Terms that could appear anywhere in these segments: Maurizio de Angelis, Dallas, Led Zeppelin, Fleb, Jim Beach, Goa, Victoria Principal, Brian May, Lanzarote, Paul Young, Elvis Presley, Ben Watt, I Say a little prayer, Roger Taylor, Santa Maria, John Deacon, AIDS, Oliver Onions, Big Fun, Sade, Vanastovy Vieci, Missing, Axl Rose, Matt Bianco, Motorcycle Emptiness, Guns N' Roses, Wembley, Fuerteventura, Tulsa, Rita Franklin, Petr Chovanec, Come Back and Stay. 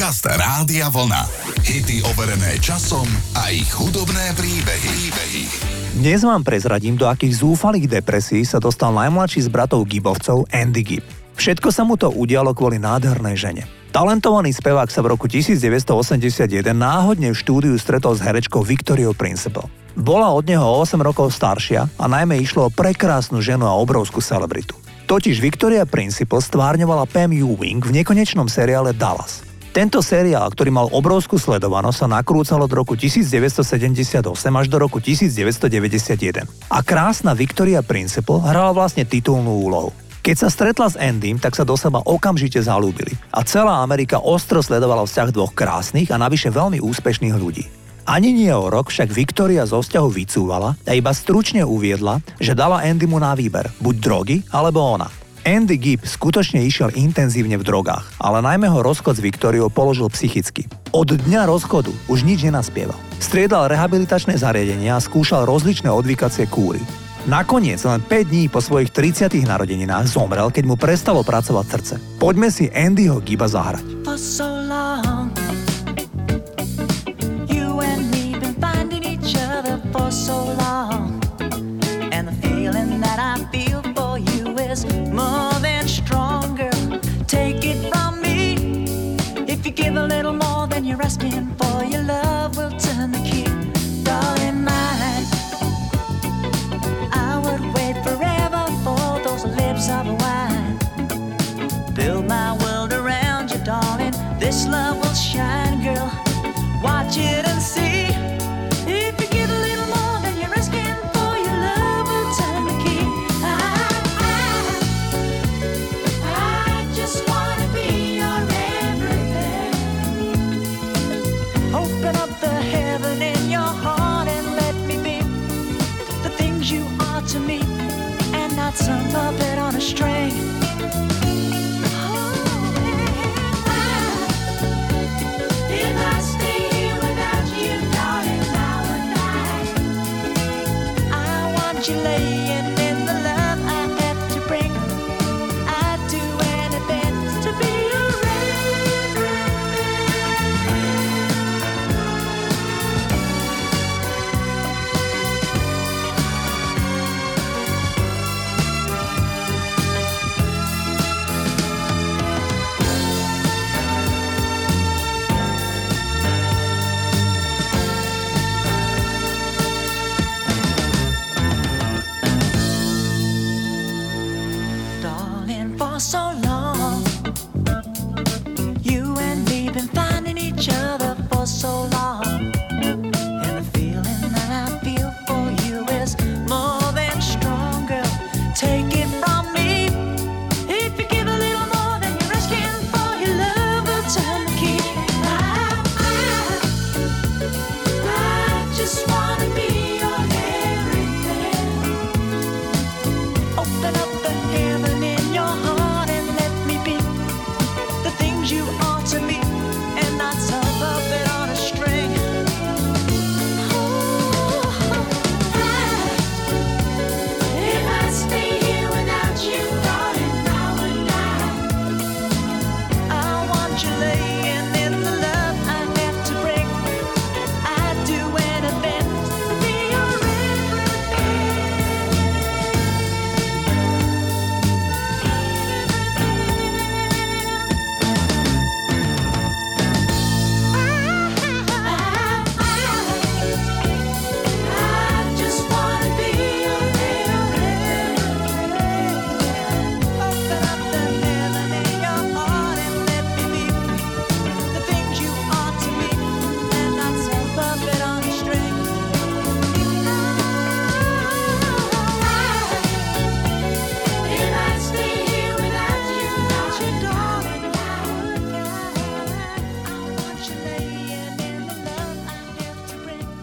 Podcast Rádia Vlna. Hity overené časom a ich hudobné príbehy. Dnes vám prezradím, do akých zúfalých depresí sa dostal najmladší z bratov Gibbovcov Andy Gibb. Všetko sa mu to udialo kvôli nádhernej žene. Talentovaný spevák sa v roku 1981 náhodne v štúdiu stretol s herečkou Victoriou Principal. Bola od neho 8 rokov staršia a najmä išlo o prekrásnu ženu a obrovskú celebritu. Totiž Victoria Principal stvárňovala Pam Ewing v nekonečnom seriále Dallas. Tento seriál, ktorý mal obrovskú sledovanosť, sa nakrúcal od roku 1978 až do roku 1991. A krásna Victoria Principal hrala vlastne titulnú úlohu. Keď sa stretla s Andym, tak sa do seba okamžite zaľúbili. A celá Amerika ostro sledovala vzťah dvoch krásnych a navyše veľmi úspešných ľudí. Ani nie o rok však Victoria zo vzťahu vycúvala a iba stručne uviedla, že dala Andymu na výber, buď drogy, alebo ona. Andy Gibb skutočne išiel intenzívne v drogách, ale najmä ho rozchod s Victoriou položil psychicky. Od dňa rozchodu už nič nenaspieval. Striedal rehabilitačné zariadenia a skúšal rozličné odvykacie kúry. Nakoniec len 5 dní po svojich 30. narodeninách zomrel, keď mu prestalo pracovať srdce. Poďme si Andyho Gibba zahrať. For so long, and the feeling that I feel for you is more than stronger. Take it from me, if you give a little more than you're asking for, your love will turn the key. Darling mine, I would wait forever for those lips of wine. Build my world around you, darling, this love will shine, girl. Watch it and see. Some puppet on a string. Oh, man. If I stay here without you, darling, I would die. I want you laying in the love I have to bring. I'd do anything to be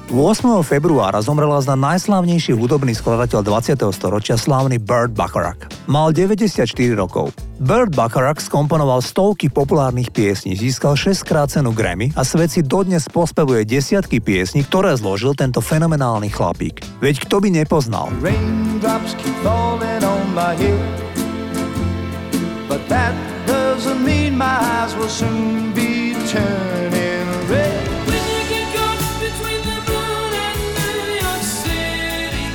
V 8. februára zomrel azda najslávnejší hudobný skladateľ 20. storočia, slávny Burt Bacharach. Mal 94 rokov. Burt Bacharach skomponoval stovky populárnych piesní, získal 6-krát cenu Grammy a svet si dodnes pospevuje desiatky piesní, ktoré zložil tento fenomenálny chlapík. Veď kto by nepoznal? turning red. When you get caught between the moon and New York City,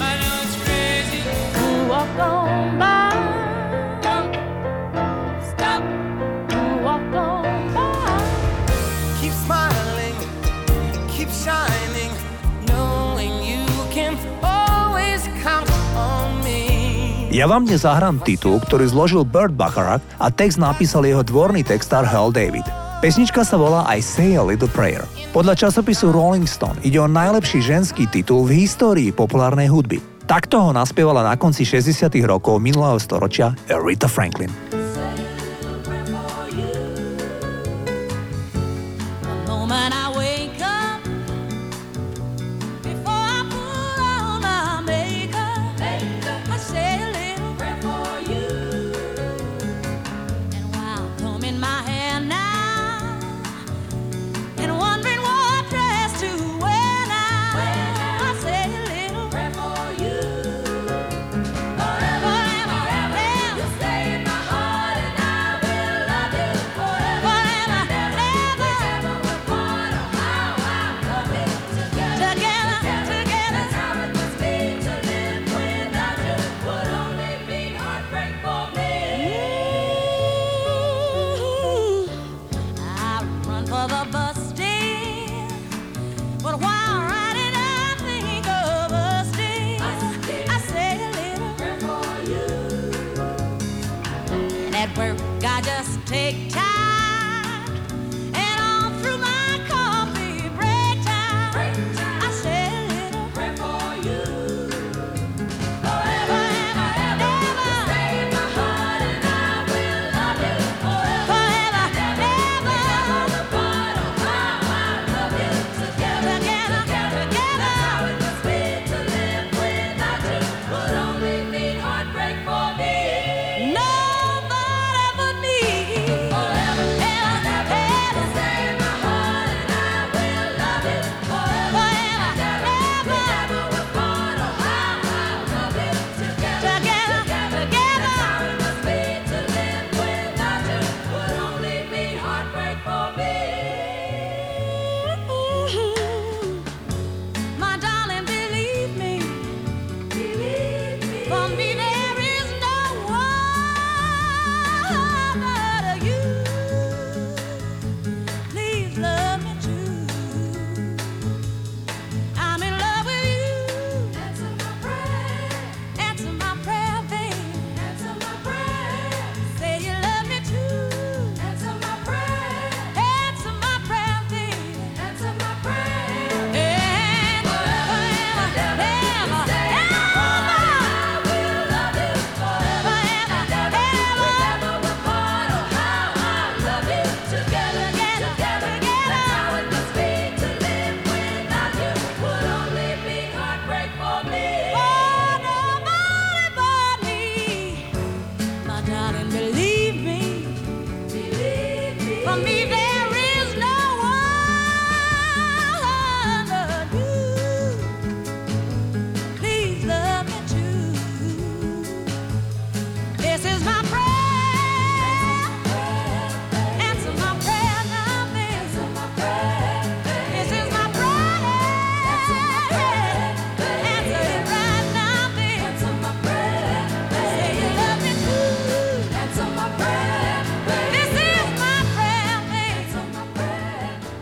I know it's crazy to walk on by. Ja vám dnes zahrám titul, ktorý zložil Burt Bacharach a text napísal jeho dvorný textár Hal David. Pesnička sa volá I Say a Little Prayer. Podľa časopisu Rolling Stone ide o najlepší ženský titul v histórii populárnej hudby. Takto ho naspievala na konci 60. rokov minulého storočia Rita Franklin.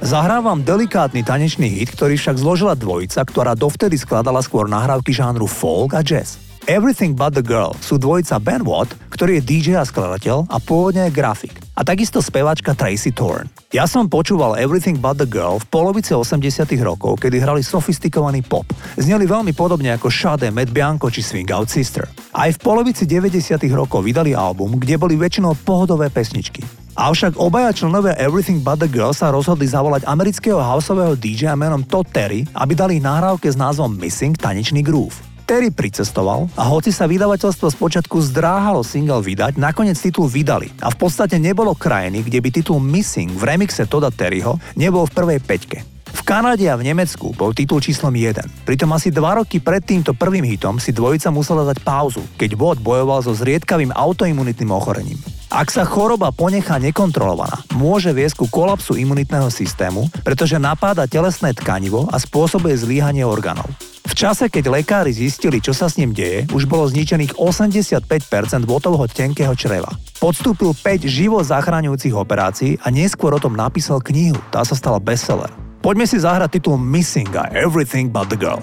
Zahrávam delikátny tanečný hit, ktorý však zložila dvojica, ktorá dovtedy skladala skôr nahrávky žánru folk a jazz. Everything But The Girl sú dvojica Ben Watt, ktorý je DJ a skladateľ a pôvodne je grafik, a takisto speváčka Tracy Thorn. Ja som počúval Everything But The Girl v polovici 80. rokov, kedy hrali sofistikovaný pop. Zneli veľmi podobne ako Sade, Matt Bianco či Swing Out Sister. Aj v polovici 90. rokov vydali album, kde boli väčšinou pohodové pesničky. Avšak obaja členové Everything But The Girl sa rozhodli zavolať amerického houseového DJ-a menom Todd Terry, aby dali nahrávke s názvom Missing tanečný groove. Terry pricestoval a hoci sa vydavateľstvo spočiatku zdráhalo single vydať, nakoniec titul vydali a v podstate nebolo krajiny, kde by titul Missing v remixe Todda Terryho nebol v prvej päťke. V Kanade a v Nemecku bol titul číslom 1. Pritom asi 2 roky pred týmto prvým hitom si dvojica musela dať pauzu, keď Watt bojoval so zriedkavým autoimunitným ochorením. Ak sa choroba ponechá nekontrolovaná, môže viesť ku kolapsu imunitného systému, pretože napáda telesné tkanivo a spôsobuje zlyhanie orgánov. V čase, keď lekári zistili, čo sa s ním deje, už bolo zničených 85% botovho tenkého čreva. Podstúpil 5 živo zachraňujúcich operácií a neskôr o tom napísal knihu. Tá sa stala bestseller. Poďme si zahrať titul Missing a Everything But The Girl.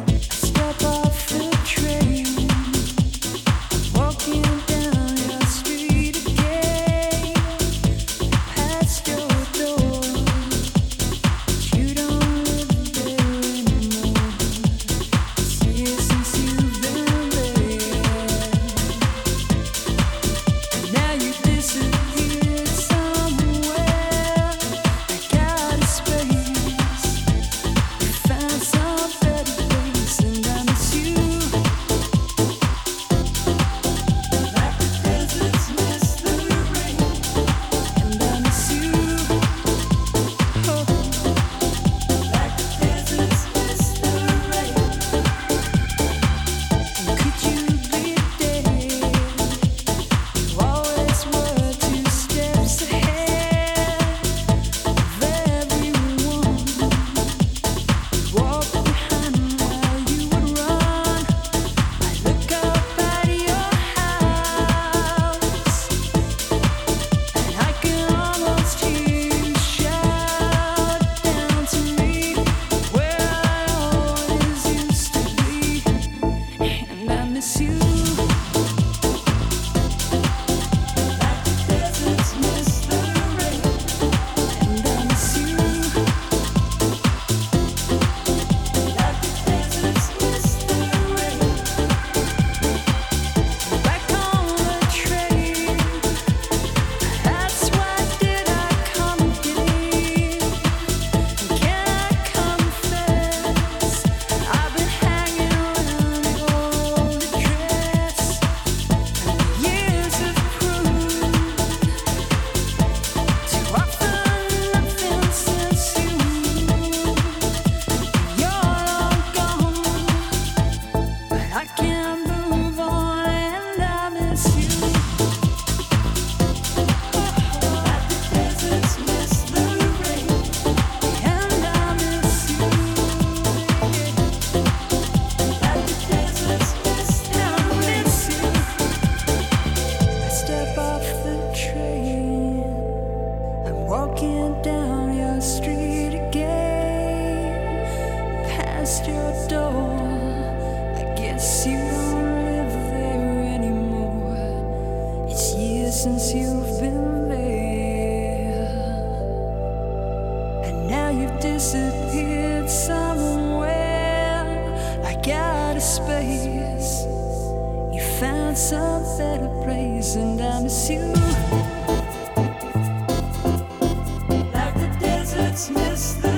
Mr.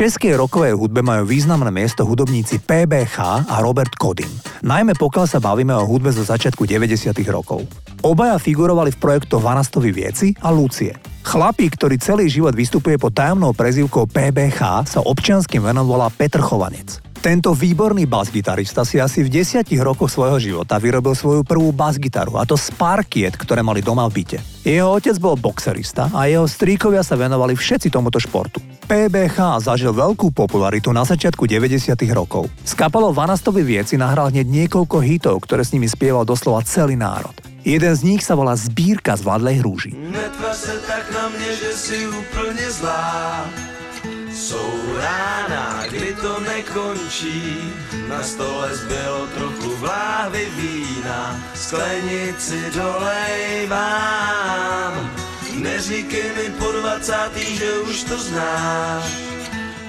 českej rockovej hudbe majú významné miesto hudobníci PBH a Robert Kodyn, najmä pokiaľ sa bavíme o hudbe zo začiatku 90. rokov. Obaja figurovali v projektoch Vanastovy Vieci a Lucie. Chlapík, ktorý celý život vystupuje pod tajomnou prezývkou PBH, sa občianskym menom volá Petr Chovanec. Tento výborný bas-gitarista si asi v 10 rokoch svojho života vyrobil svoju prvú bas-gitaru, a to z parkiet, ktoré mali doma v byte. Jeho otec bol boxerista a jeho stríkovia sa venovali všetci tomuto športu. PBH zažil veľkú popularitu na začiatku 90. rokov. S kapelou Vanastovy Vieci nahral hneď niekoľko hitov, ktoré s nimi spieval doslova celý národ. Jeden z nich sa volá Zbírka z vadlej hrúži. Netvář se tak na mne, že si úplne zlá. Sú rána, kdy to nekončí, na stole zbylo trochu vláhy vína, sklenici dolej vám. Neříkej mi po 20, že už to znáš,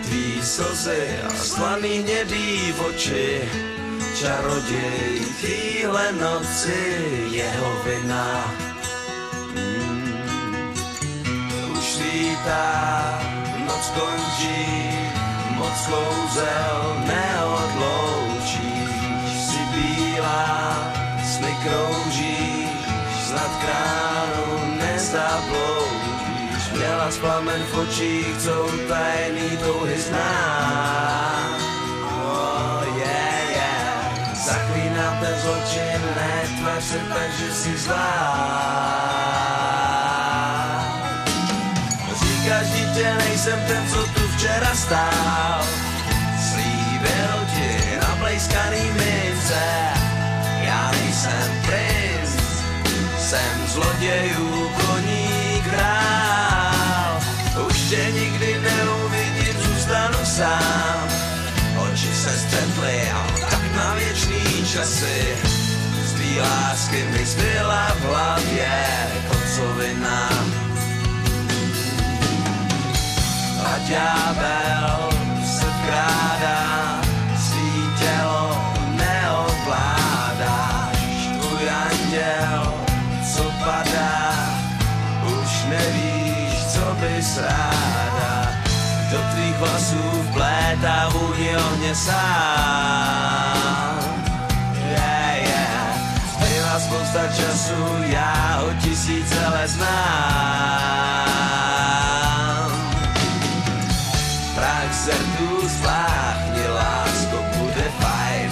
tvý slzy a slaný hnědý oči, čaroděj týhle noci jeho vina. Už svítá, noc končí, moc kouzel neodloučíš, si bílá, sny kroužíš, snad kránu nezabloudíš, měla splamen v očích, co utajný touhy zná. Oh yeah, yeah, zaklínáte zločin, netvář se tak, že si zlá. Každý nejsem ten, co tu včera stál, slíbil ti na blejskaný mince. Já nejsem princ, jsem zlodějů koní král. Už tě nikdy neuvidím, zůstanu sám. Oči se střetly a tak na věčný časy. Z tý lásky mi zbyla v hlavě kocovina. A ďábel se vkrádá, svý tělo neovládáš, tvůj anděl, co padá, už nevíš, co bys ráda, do tvých vlasů vplétá vůni ohně sám. Yeah, yeah, zbyla spousta času, já ho tisíce let znám. Prach zrtů zváchni, lásko, bude fajn.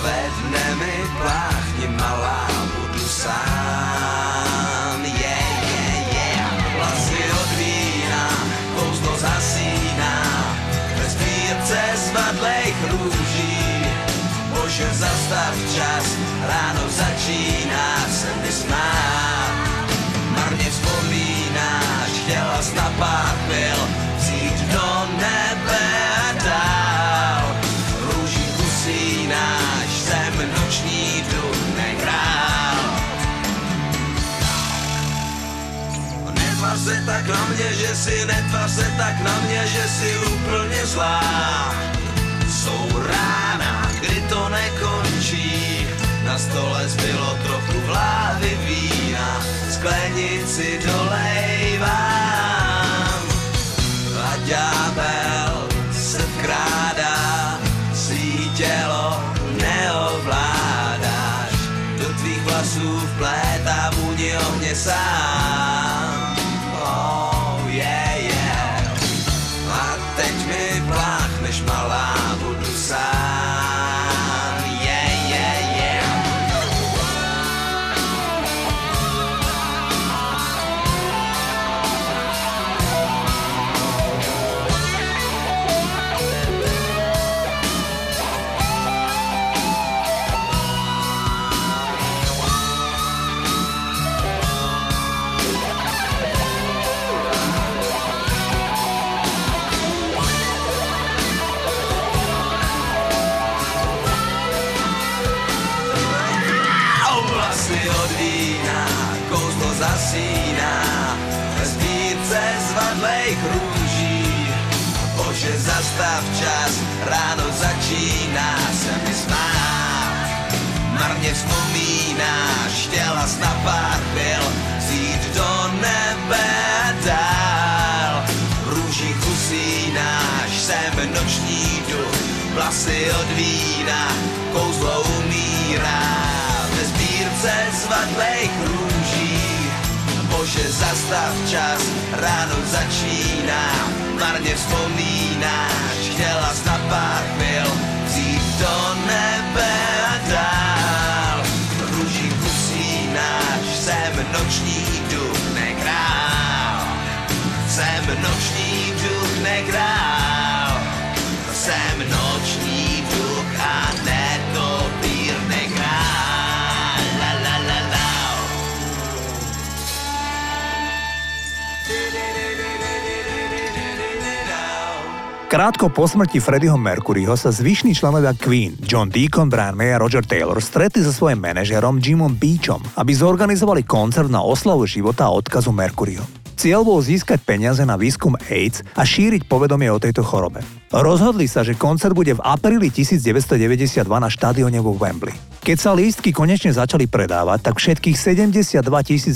Ve dne mi pláchni, malá, budu sám. Yeah, yeah, yeah. Vlasy od vína, kouzlo zasíná. Ve sbírce svadlejch růží. Bože, zastav čas, ráno začíná, jsem vysmán. Marně vzpomínáš, chtěla jsi na pár pil. Do nebe a dál, růží usínáš, jsem noční vdu nekrál. Netvář se tak na mě, že si, netvář se tak na mě, že si úplně zlá. Jsou rána, kdy to nekončí, na stole zbylo trochu vláhy vína, sklenici dolej vám. Ďábel se vkrádá, svý tělo neovládáš, do tvých vlasů vplétá vůni ohně sám. Oh yeah, yeah. A teď mi pláchneš, malá, budu sám. Yeah, yeah, yeah. Zasíná ve sbírce svadlejch růží. Bože, zastav čas, ráno začíná, se mi smát. Marně vzpomínáš, chtěla jsi na pár pil, vzít do nebe a dál, růží kusí. Vlasy od vína, kouzlo umírá ve sbírce svadlejch růží. Bože, zastav čas, ráno začíná, marně vzpomínáš, chtěla jsi na pár mil vzít do nebe a dál. Růží usínáš, jsem noční duch nekrál, jsem noční duch nekrál. Jsem noční duch a netopír nekrál. La la la la. Krátko po smrti Freddieho Mercuryho sa zvyšní členovia Queen, John Deacon, Brian May a Roger Taylor stretli so svojím manažerom Jimom Beachom, aby zorganizovali koncert na oslavu života a odkazu Mercuryho. Cieľ bol získať peniaze na výskum AIDS a šíriť povedomie o tejto chorobe. Rozhodli sa, že koncert bude v apríli 1992 na štadióne vo Wembley. Keď sa lístky konečne začali predávať, tak všetkých 72 000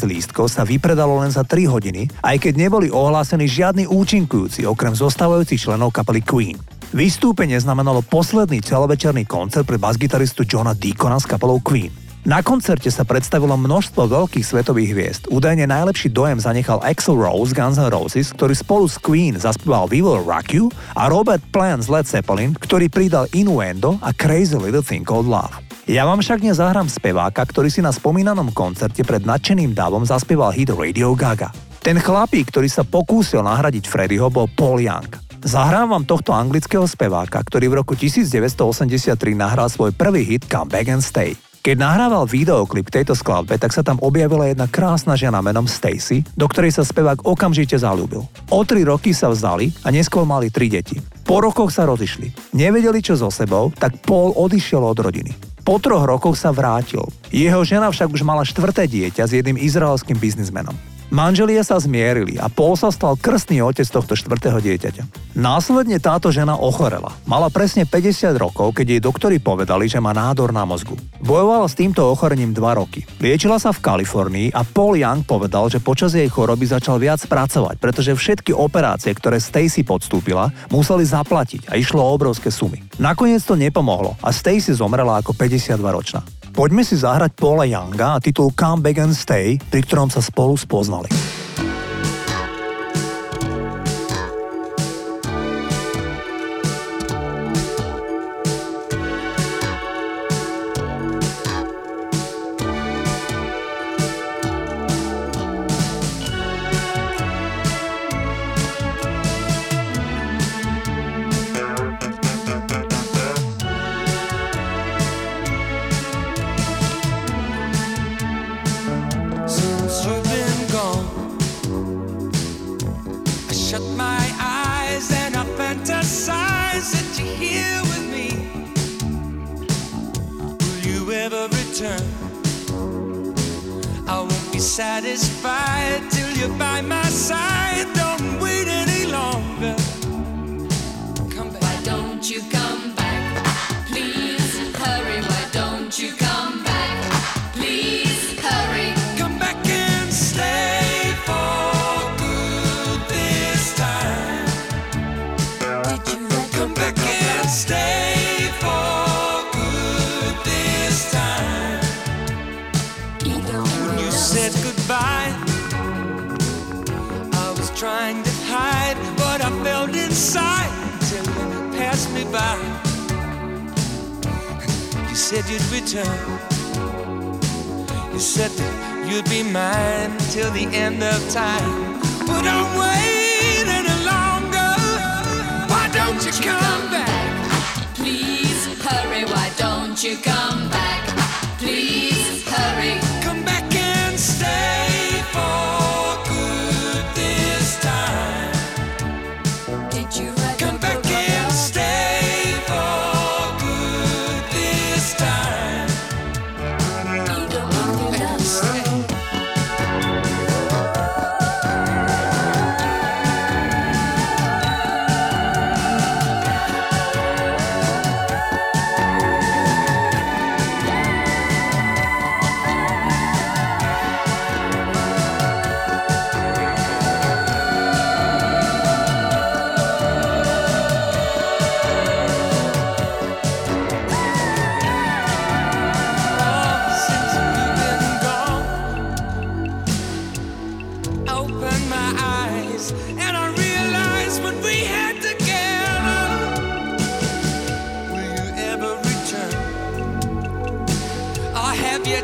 lístkov sa vypredalo len za 3 hodiny, aj keď neboli ohlásení žiadni účinkujúci, okrem zostávajúcich členov kapely Queen. Vystúpenie znamenalo posledný celovečerný koncert pre basgitaristu Johna Deacona s kapelou Queen. Na koncerte sa predstavilo množstvo veľkých svetových hviezd. Údajne najlepší dojem zanechal Axl Rose Guns N' Roses, ktorý spolu s Queen zaspieval We Will Rock You, a Robert Plant z Led Zeppelin, ktorý pridal Innuendo a Crazy Little Thing Called Love. Ja vám však nezahrám speváka, ktorý si na spomínanom koncerte pred nadšeným davom zaspieval hit Radio Gaga. Ten chlapík, ktorý sa pokúsil nahradiť Freddieho, bol Paul Young. Zahrám vám tohto anglického speváka, ktorý v roku 1983 nahral svoj prvý hit Come Back and Stay. Keď nahrával videoklip k tejto skladbe, tak sa tam objavila jedna krásna žena menom Stacy, do ktorej sa spevák okamžite zaľúbil. O 3 roky sa vzdali a neskôr mali 3 deti. Po rokoch sa rozišli. Nevedeli čo so sebou, tak Paul odišiel od rodiny. Po 3 rokoch sa vrátil. Jeho žena však už mala 4. dieťa s jedným izraelským biznismenom. Manželia sa zmierili a Paul sa stal krstný otec tohto 4. dieťaťa. Následne táto žena ochorela. Mala presne 50 rokov, keď jej doktori povedali, že má nádor na mozgu. Bojovala s týmto ochorením 2 roky. Liečila sa v Kalifornii a Paul Young povedal, že počas jej choroby začal viac pracovať, pretože všetky operácie, ktoré Stacy podstúpila, museli zaplatiť a išlo o obrovské sumy. Nakoniec to nepomohlo a Stacy zomrela ako 52-ročná. Poďme si zahrať Paula Younga a titul Come Back and Stay, pri ktorom sa spolu spoznali.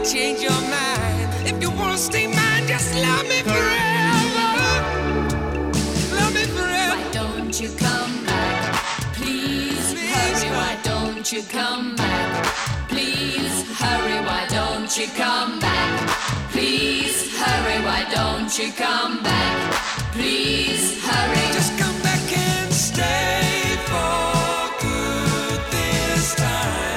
change your mind. If you want to stay mine, just love me forever. Love me forever. Why don't you come back? Please, hurry, why don't you come back? Please, hurry, why don't you come back? Please, hurry, why don't you come back? Please, hurry. Just come back and stay for good this time.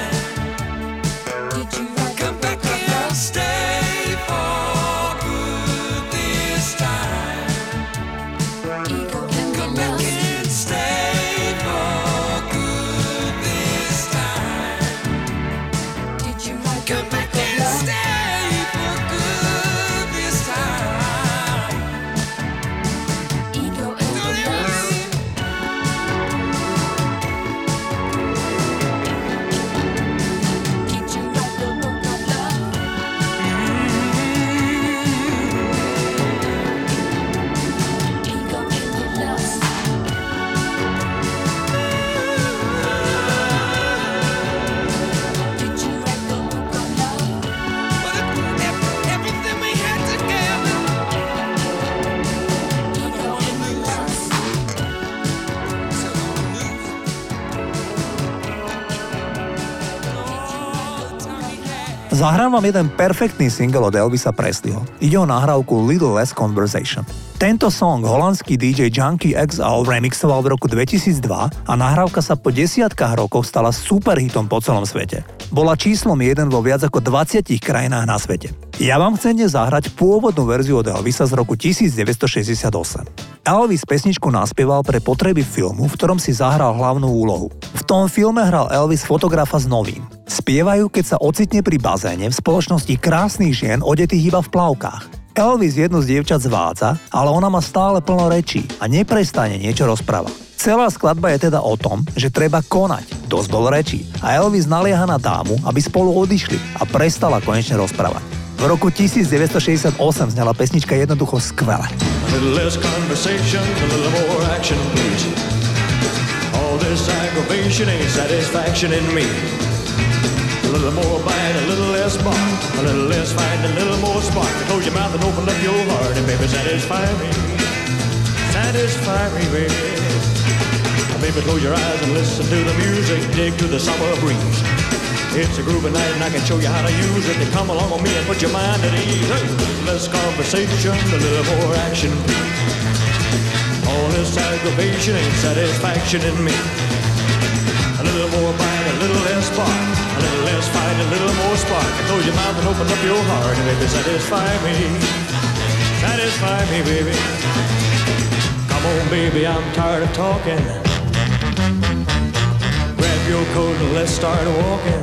Zahrám vám jeden perfektný single od Elvisa Presleyho. Ide o nahrávku Little Less Conversation. Tento song holandský DJ Junkie Axl remixoval v roku 2002 a nahrávka sa po desiatkách rokov stala superhitom po celom svete. Bola číslom 1 vo viac ako 20 krajinách na svete. Ja vám chcem dnes zahrať pôvodnú verziu od Elvisa z roku 1968. Elvis pesničku naspieval pre potreby filmu, v ktorom si zahral hlavnú úlohu. V tom filme hral Elvis fotografa z novín. Spievajú, keď sa ocitne pri bazéne v spoločnosti krásnych žien odetých iba v plavkách. Elvis jednu z dievčat zvádza, ale ona má stále plno rečí a neprestane niečo rozpráva. Celá skladba je teda o tom, že treba konať. Dosť bol rečí a Elvis nalieha na dámu, aby spolu odišli a prestala konečne rozprávať. V roku 1968 znela pesnička jednoducho skvele. A little more bite, a little less bark, a little less fight, a little more spark. Close your mouth and open up your heart, and baby, satisfy me, satisfy me, baby. Baby, close your eyes and listen to the music, dig to the summer breeze. It's a groovy night and I can show you how to use it. They come along with me and put your mind at ease. Hey, less conversation, a little more action. All this aggravation ain't satisfaction in me. A little more bite, a little less bark. A little less fight, a little more spark. Close your mouth and open up your heart. And baby, satisfy me. Satisfy me, baby. Come on, baby, I'm tired of talking. Grab your coat and let's start walking.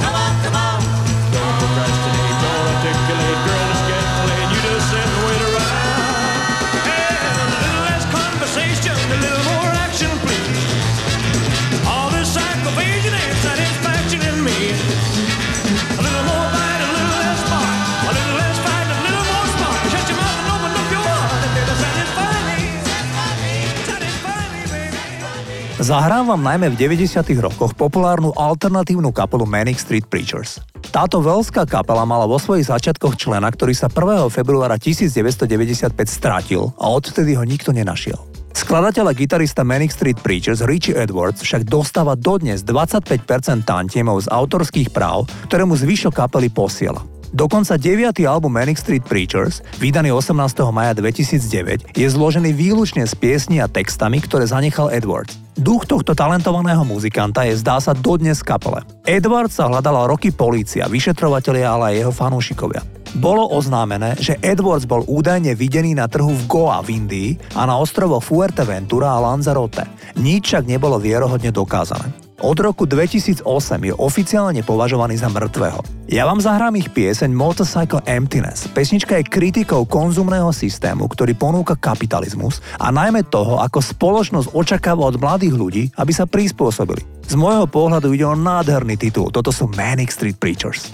on, come on. Don't procrastinate, don't articulate. Girl, let's get played. You just sit and wait around. A little more action, please. All this aggravation and satisfaction in me. A little more bite, a little less bark. A little less fight, a little more spark. Shut your mouth and open up your heart. And baby, satisfy me. Satisfy me, baby. Zahrám vám najmä v 90. rokoch populárnu alternatívnu kapelu Manic Street Preachers. Táto veľská kapela mala vo svojich začiatkoch člena, ktorý sa 1. februára 1995 strátil a odtedy ho nikto nenašiel. Skladateľ a gitarista Manic Street Preachers Richie Edwards však dostáva dodnes 25% tantiemov z autorských práv, ktoré mu zvyšok kapely posiela. Dokonca 9. album Manic Street Preachers, vydaný 18. maja 2009, je zložený výlučne z piesní a textami, ktoré zanechal Edwards. Duch tohto talentovaného muzikanta je, zdá sa, dodnes v kapele. Edwards sa hľadala roky polícia, vyšetrovatelia, ale aj jeho fanúšikovia. Bolo oznámené, že Edwards bol údajne videný na trhu v Goa v Indii a na ostrovoch Fuerteventura a Lanzarote. Nič však nebolo vierohodne dokázané. Od roku 2008 je oficiálne považovaný za mŕtvého. Ja vám zahrám ich pieseň Motorcycle Emptiness. Pesnička je kritikou konzumného systému, ktorý ponúka kapitalizmus a najmä toho, ako spoločnosť očakáva od mladých ľudí, aby sa prispôsobili. Z môjho pohľadu ide o nádherný titul. Toto sú Manic Street Preachers.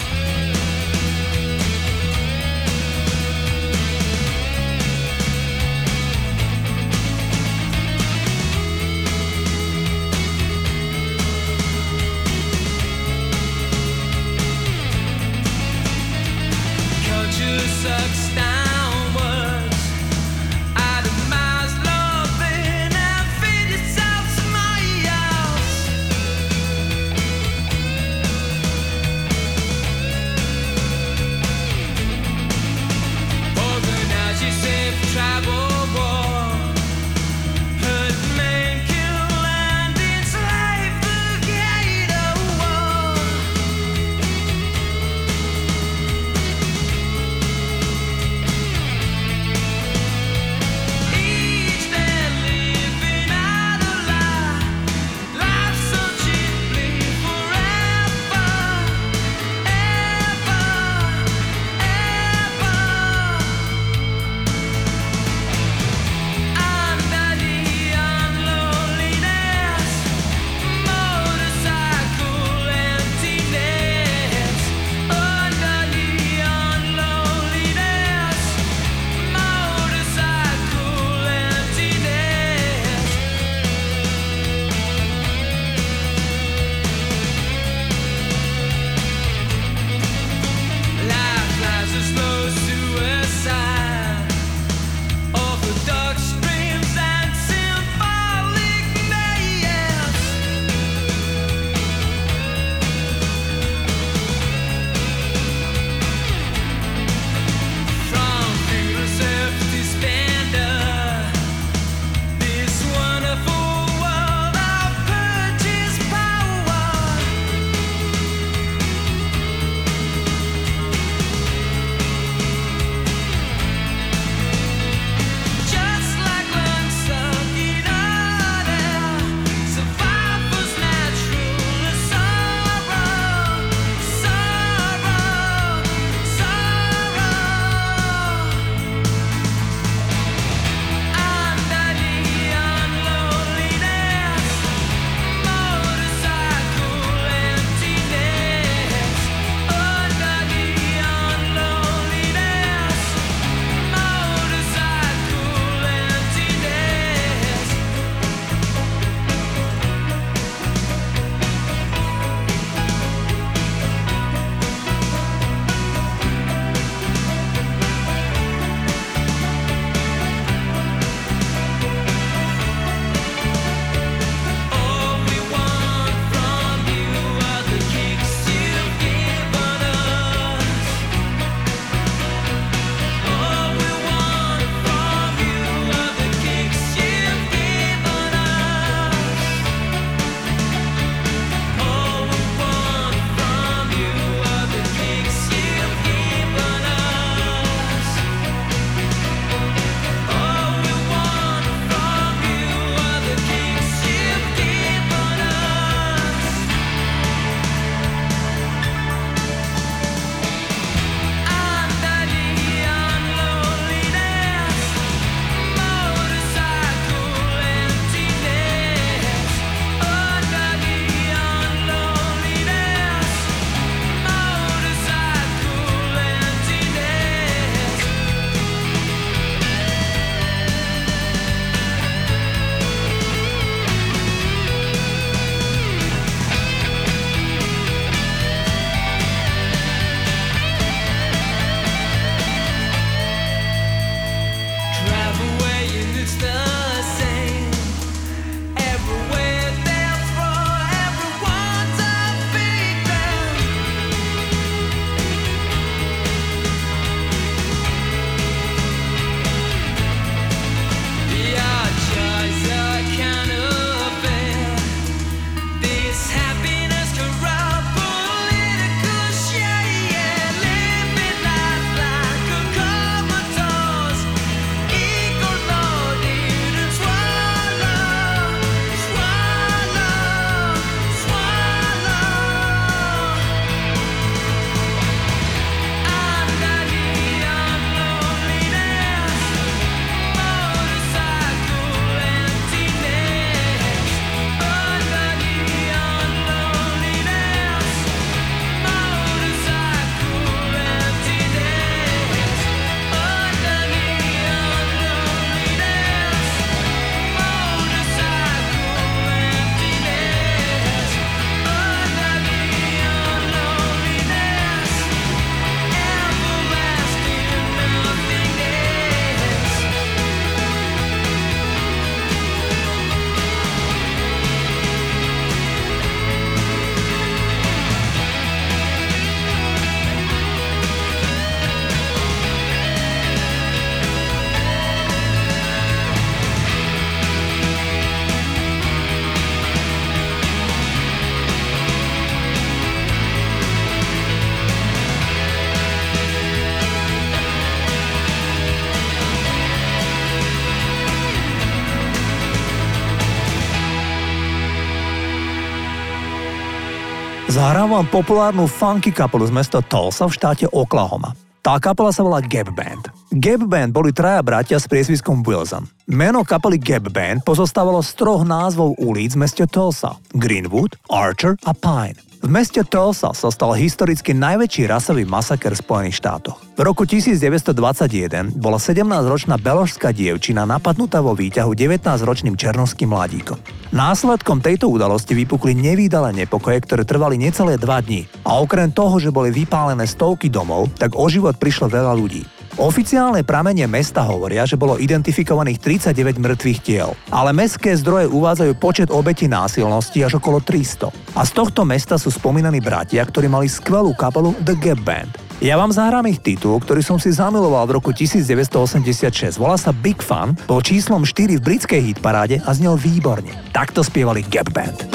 Zahrám vám populárnu funky kapelu z mesta Tulsa v štáte Oklahoma. Tá kapela sa volá Gap Band. Gap Band boli traja bratia s priezviskom Wilson. Meno kapely Gap Band pozostávalo z troch názvov ulic v meste Tulsa: Greenwood, Archer a Pine. V meste Tulsa sa stal historicky najväčší rasový masaker v Spojených štátoch. V roku 1921 bola 17-ročná beložská dievčina napadnutá vo výťahu 19-ročným černovským mladíkom. Následkom tejto udalosti vypukli nevídané nepokoje, ktoré trvali necelé 2 dní. A okrem toho, že boli vypálené stovky domov, tak o život prišlo veľa ľudí. Oficiálne pramene mesta hovoria, že bolo identifikovaných 39 mŕtvych tiel, ale mestské zdroje uvádzajú počet obetí násilnosti až okolo 300. A z tohto mesta sú spomínaní bratia, ktorí mali skvelú kapelu The Gap Band. Ja vám zahrám ich titul, ktorý som si zamiloval v roku 1986. Volá sa Big Fun, bol číslom 4 v britskej hitparáde a znel výborne. Takto spievali Gap Band.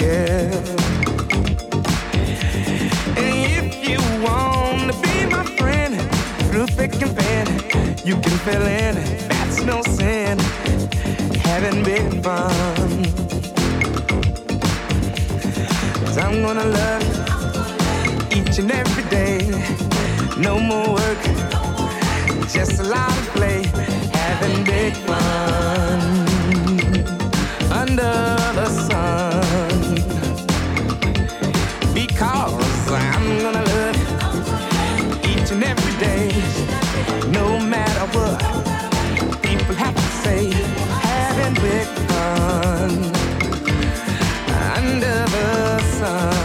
Girl. And if you want to be my friend, through thick and thin, you can fill in. That's no sin, having big fun. 'Cause I'm gonna love you each and every day. No more work, just a lot of play, having big fun. Under the sun, because I'm gonna love each and every day, no matter what people have to say, having big fun, under the sun.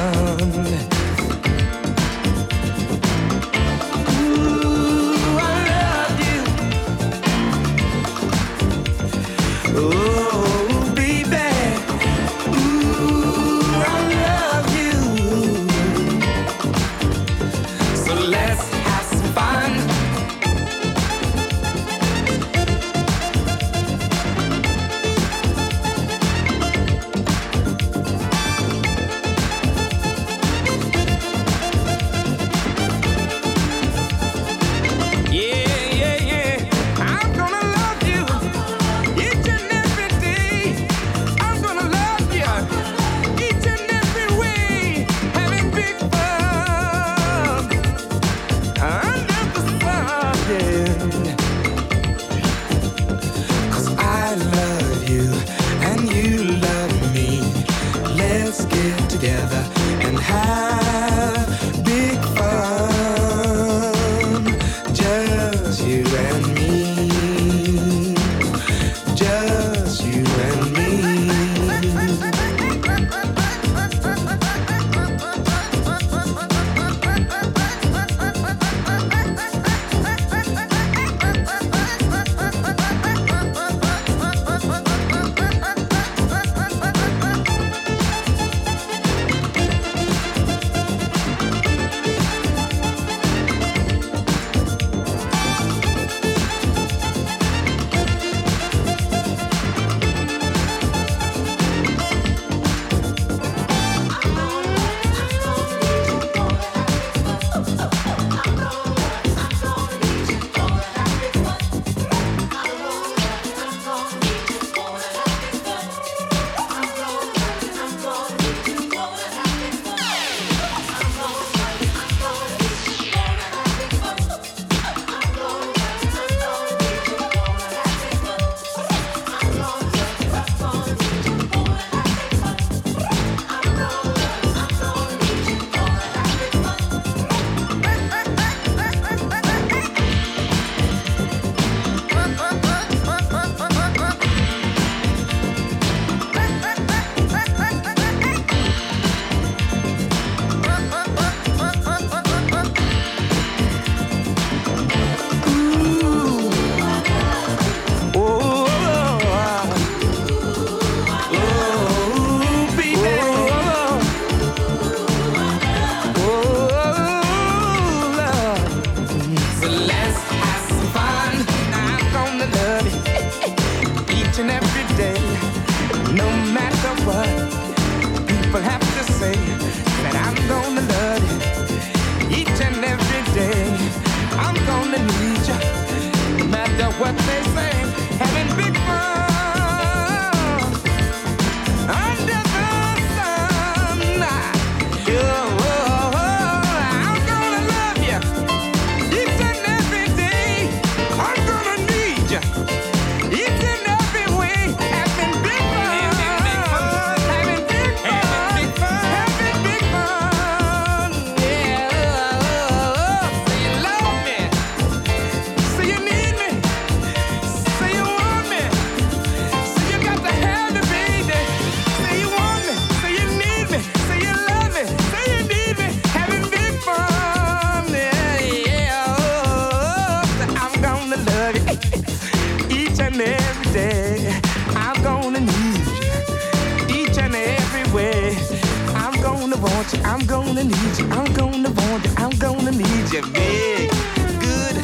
want you, I'm gonna need you, I'm gonna want you, I'm gonna need you, big, good,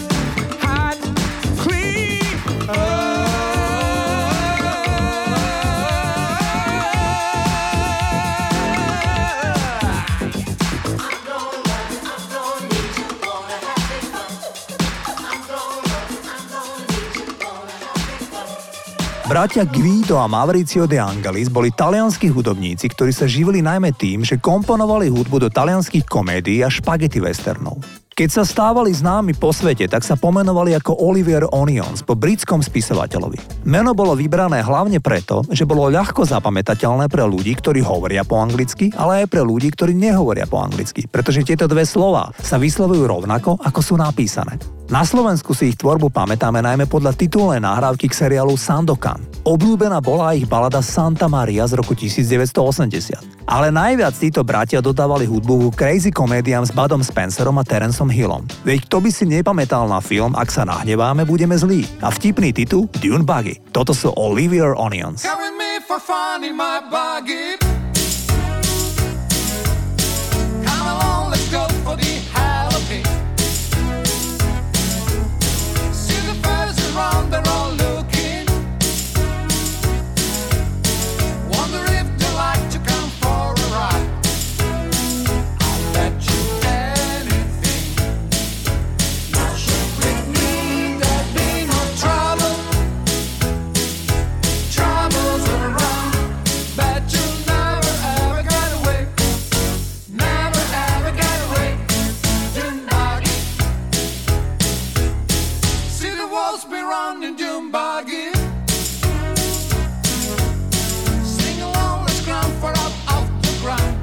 hot, clean. Oh. Bratia Guido a Maurizio De Angelis boli talianskí hudobníci, ktorí sa živili najmä tým, že komponovali hudbu do talianských komédií a špagety westernov. Keď sa stávali známi po svete, tak sa pomenovali ako Oliver Onions po britskom spisovateľovi. Meno bolo vybrané hlavne preto, že bolo ľahko zapamätateľné pre ľudí, ktorí hovoria po anglicky, ale aj pre ľudí, ktorí nehovoria po anglicky, pretože tieto dve slová sa vyslovujú rovnako, ako sú napísané. Na Slovensku si ich tvorbu pamätáme najmä podľa titulnej nahrávky k seriálu Sandokan. Obľúbená bola aj ich balada Santa Maria z roku 1980. Ale najviac títo bratia dodávali hudbu ku crazy komédiám s Budom Spencerom a Terenceom Hillom. Veď kto by si nepamätal na film Ak sa nahneváme, budeme zlí? A vtipný titul Dune Buggy. Toto sú Oliver Onions. They're all looking, wonder if they like to come for a ride. I'll bet you anything, now share with me, there'd be no trouble, troubles around. Bet you'll never ever get away, never ever get away. Dune buggy, see the walls be round in dune buggy. Sing along, let's ground for up off the ground.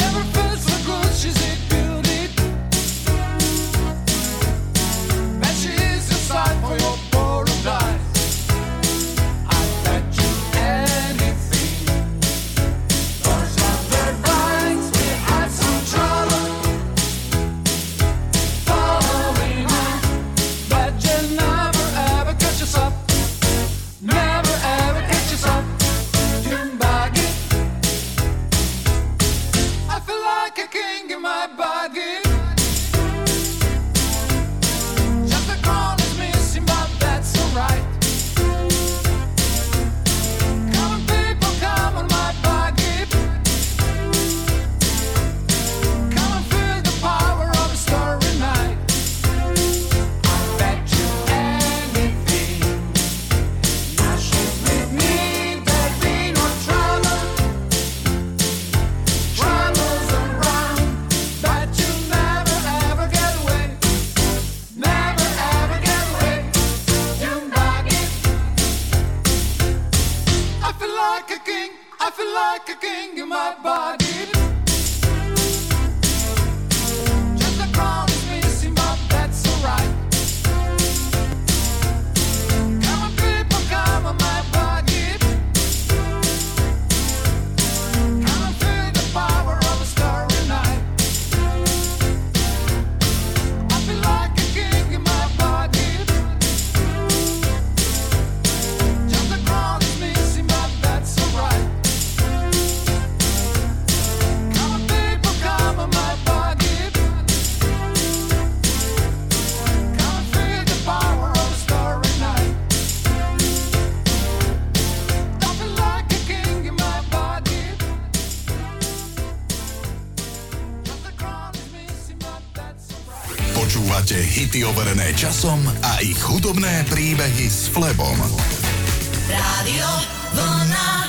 Never felt so good, she's a beauty. Bet she is a sight for your poor old eyes. I bet you anything, those other bikes, we had some trouble. Following on, but you'll never ever catch us up. Never ever catch us up. Dune buggy. I feel like a king in my buggy. Just the crown is missing, but that's alright. Come on, people, come on my buggy. Come and feel the power of a starry night. I bet you anything, now she's with me, there'd be no trouble, troubles around. Bet you'll never ever get away, never ever get away. Dune buggy. I feel like a king, I feel like a king in my body. Just the crown is missing, but that's alright. Come on, people, come on my body. Come and feel the power of a starry night. I feel like a king in my body. Just the crown is missing, but that's alright. Come on, people, come on my body. Come feel the power of a starry night. I feel like a king in my body. Just the crown is missing, but that's alright. Počúvate hity overené časom a ich hudobné príbehy s Flebom. Rádio Vlna.